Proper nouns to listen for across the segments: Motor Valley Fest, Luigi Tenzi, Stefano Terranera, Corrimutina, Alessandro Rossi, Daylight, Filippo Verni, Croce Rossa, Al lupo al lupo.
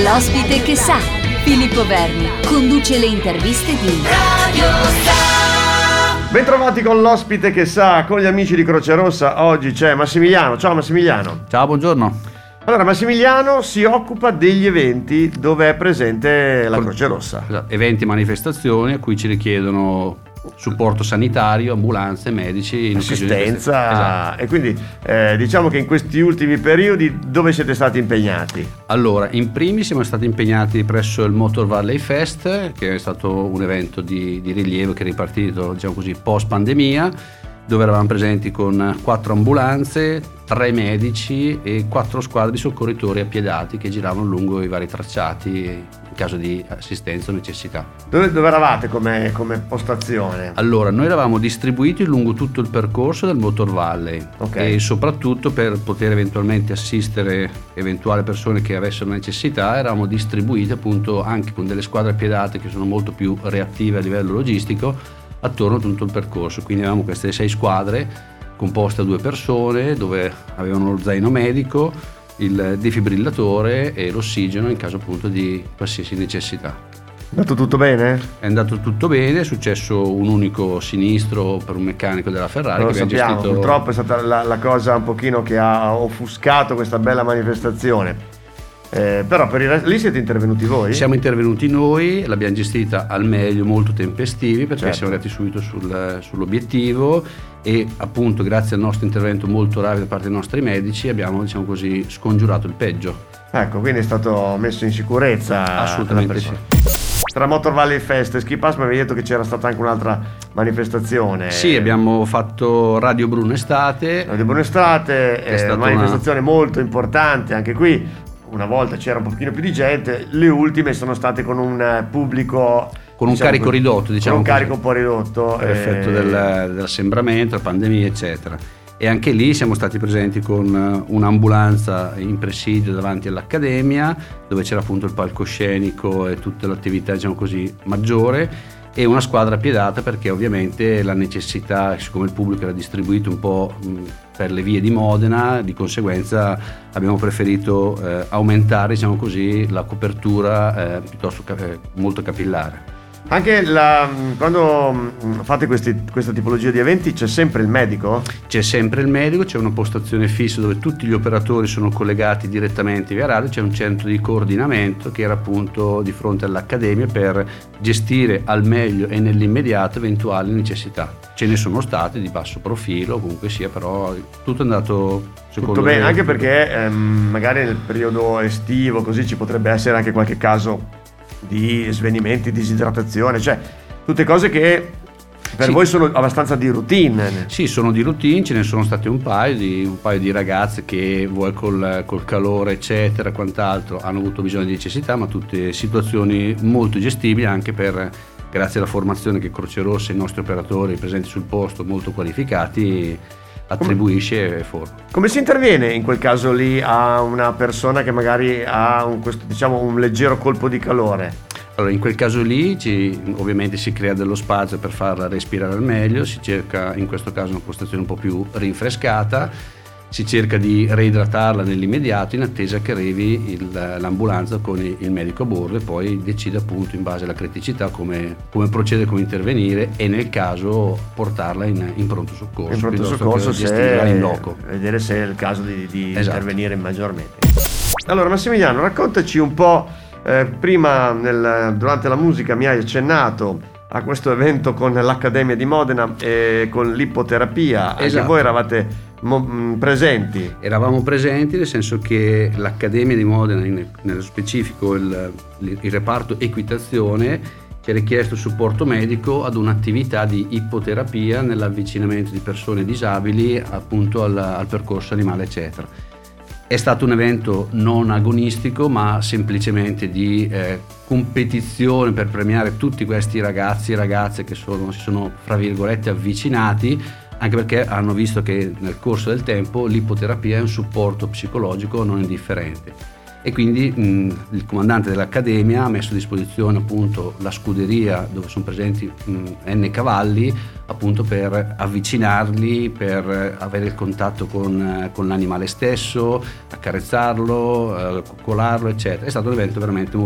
L'ospite che sa, Filippo Verni, conduce le interviste di Radio Sa. Bentrovati con l'ospite che sa, con gli amici di Croce Rossa. Oggi c'è Massimiliano. Ciao Massimiliano. Ciao, buongiorno. Allora, Massimiliano si occupa degli eventi dove è presente la Croce Rossa. Esatto, eventi e manifestazioni a cui ci richiedono supporto sanitario, ambulanze, medici, in assistenza. Esatto. E quindi diciamo che in questi ultimi periodi dove siete stati impegnati? Allora, in primis siamo stati impegnati presso il Motor Valley Fest, che è stato un evento di rilievo che è ripartito, diciamo così, post pandemia, dove eravamo presenti con 4 ambulanze, 3 medici e 4 squadre di soccorritori appiedati che giravano lungo i vari tracciati in caso di assistenza o necessità. Dove eravate come postazione? Allora, noi eravamo distribuiti lungo tutto il percorso del Motor Valley, okay. E soprattutto per poter eventualmente assistere eventuali persone che avessero necessità, eravamo distribuiti appunto anche con delle squadre appiedate che sono molto più reattive a livello logistico attorno a tutto il percorso. Quindi avevamo queste 6 squadre composte da 2 persone dove avevano lo zaino medico, il defibrillatore e l'ossigeno in caso appunto di qualsiasi necessità. È andato tutto bene? È andato tutto bene, è successo un unico sinistro per un meccanico della Ferrari. Lo sappiamo, gestito... purtroppo è stata la cosa un pochino che ha offuscato questa bella manifestazione. Però per il resto, lì siete intervenuti voi? Siamo intervenuti noi, l'abbiamo gestita al meglio, molto tempestivi, perché certo. Siamo arrivati subito sull'obiettivo e appunto grazie al nostro intervento molto rapido da parte dei nostri medici abbiamo, diciamo così, scongiurato il peggio. Ecco, quindi è stato messo in sicurezza. Assolutamente sì. Tra Motor Valley Fest e Ski Pass mi avevi detto che c'era stata anche un'altra manifestazione. Sì, abbiamo fatto Radio Bruno Estate, è stata manifestazione molto importante anche qui. Una volta c'era un pochino più di gente, le ultime sono state con un pubblico... Con un carico ridotto, diciamo. Con un carico un po' ridotto. Per effetto dell'assembramento, la pandemia, eccetera. E anche lì siamo stati presenti con un'ambulanza in presidio davanti all'Accademia, dove c'era appunto il palcoscenico e tutta l'attività, diciamo così, maggiore, e una squadra piedata perché ovviamente la necessità, siccome il pubblico era distribuito un po' per le vie di Modena, di conseguenza abbiamo preferito aumentare, diciamo così, la copertura piuttosto molto capillare. Anche quando fate questa tipologia di eventi c'è sempre il medico? C'è sempre il medico, c'è una postazione fissa dove tutti gli operatori sono collegati direttamente via radio, c'è un centro di coordinamento che era appunto di fronte all'Accademia per gestire al meglio e nell'immediato eventuali necessità. Ce ne sono state di basso profilo, comunque sia, però tutto è andato... Tutto bene, anche perché magari nel periodo estivo così ci potrebbe essere anche qualche caso... di svenimenti, disidratazione, cioè tutte cose che per sì. Voi sono abbastanza di routine. Sì, sono di routine, ce ne sono stati un paio di ragazze che vuoi col calore eccetera quant'altro hanno avuto bisogno di necessità, ma tutte situazioni molto gestibili anche grazie alla formazione che Croce Rossa e i nostri operatori presenti sul posto molto qualificati attribuisce e forma. Come si interviene in quel caso lì a una persona che magari ha un leggero colpo di calore? Allora, in quel caso lì ovviamente si crea dello spazio per farla respirare al meglio, si cerca in questo caso una postazione un po' più rinfrescata, si cerca di reidratarla nell'immediato in attesa che arrivi l'ambulanza con il medico a bordo e poi decide appunto in base alla criticità come procedere, come intervenire e nel caso portarla in pronto soccorso. In pronto soccorso se in loco. Vedere se è il caso di esatto. Intervenire maggiormente. Allora Massimiliano, raccontaci un po', prima durante la musica mi hai accennato a questo evento con l'Accademia di Modena e con l'ippoterapia, esatto. Anche voi eravate... presenti. Eravamo presenti nel senso che l'Accademia di Modena, nello specifico il reparto equitazione, ci ha richiesto supporto medico ad un'attività di ippoterapia nell'avvicinamento di persone disabili appunto al percorso animale eccetera. È stato un evento non agonistico ma semplicemente di competizione per premiare tutti questi ragazzi e ragazze che si sono fra virgolette avvicinati, anche perché hanno visto che nel corso del tempo l'ippoterapia è un supporto psicologico non indifferente. e quindi il comandante dell'Accademia ha messo a disposizione appunto la scuderia dove sono presenti N cavalli, appunto per avvicinarli, per avere il contatto con l'animale stesso, accarezzarlo, coccolarlo, eccetera. È stato un evento veramente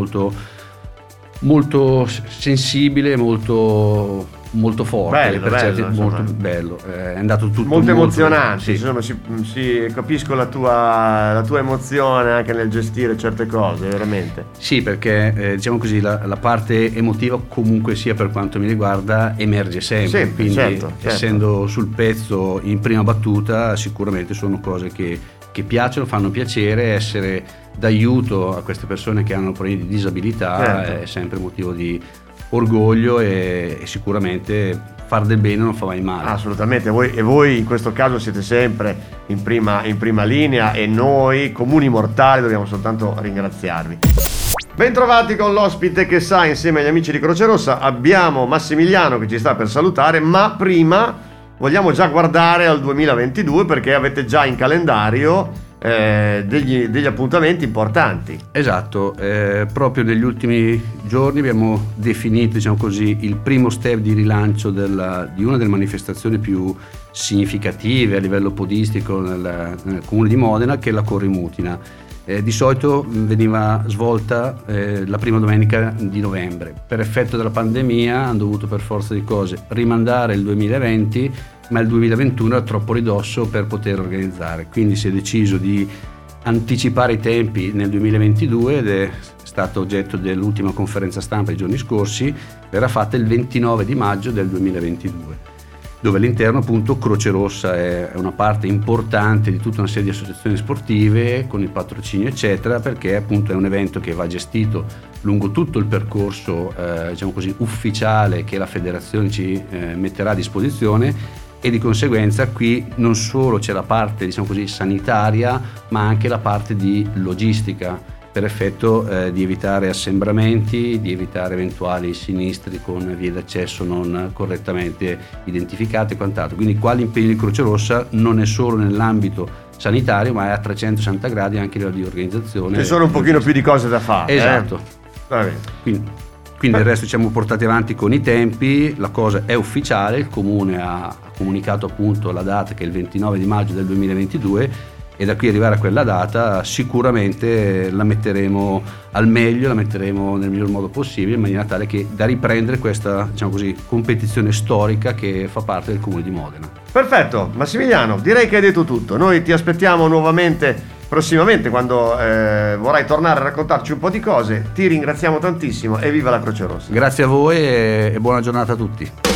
molto sensibile, molto forte, bello, molto bello, è andato tutto molto emozionante, sì. Insomma, capisco la tua emozione anche nel gestire certe cose, veramente sì, perché diciamo così la parte emotiva comunque sia, per quanto mi riguarda, emerge sempre, sì, quindi certo. Essendo sul pezzo in prima battuta, sicuramente sono cose che piacciono, fanno piacere. Essere d'aiuto a queste persone che hanno problemi di disabilità, certo, è sempre motivo di orgoglio e sicuramente far del bene non fa mai male. Assolutamente, voi in questo caso siete sempre in prima linea e noi comuni mortali dobbiamo soltanto ringraziarvi. Bentrovati con l'ospite che sa, insieme agli amici di Croce Rossa abbiamo Massimiliano che ci sta per salutare, ma prima vogliamo già guardare al 2022 perché avete già in calendario degli appuntamenti importanti. Esatto, proprio negli ultimi giorni abbiamo definito, diciamo così, il primo step di rilancio di una delle manifestazioni più significative a livello podistico nel comune di Modena, che è la Corrimutina. Di solito veniva svolta la prima domenica di novembre. Per effetto della pandemia hanno dovuto per forza di cose rimandare il 2020, ma il 2021 era troppo ridosso per poter organizzare, quindi si è deciso di anticipare i tempi nel 2022 ed è stato oggetto dell'ultima conferenza stampa i giorni scorsi. Verrà fatta il 29 di maggio del 2022, dove all'interno appunto Croce Rossa è una parte importante di tutta una serie di associazioni sportive con il patrocinio eccetera, perché appunto è un evento che va gestito lungo tutto il percorso diciamo così ufficiale che la federazione ci metterà a disposizione, e di conseguenza qui non solo c'è la parte diciamo così sanitaria, ma anche la parte di logistica per effetto di evitare assembramenti, di evitare eventuali sinistri con vie d'accesso non correttamente identificate e quant'altro. Quindi qua l'impegno di Croce Rossa non è solo nell'ambito sanitario, ma è a 360 gradi anche a livello di organizzazione. Ci sono un pochino più di cose da fare. Esatto. Va bene. Quindi il resto ci siamo portati avanti con i tempi, la cosa è ufficiale, il comune ha comunicato appunto la data che è il 29 di maggio del 2022, e da qui arrivare a quella data sicuramente la metteremo al meglio, la metteremo nel miglior modo possibile, in maniera tale che da riprendere questa, diciamo così, competizione storica che fa parte del comune di Modena. Perfetto, Massimiliano, direi che hai detto tutto. Noi ti aspettiamo nuovamente prossimamente quando vorrai tornare a raccontarci un po' di cose. Ti ringraziamo tantissimo e viva la Croce Rossa. Grazie a voi e buona giornata a tutti.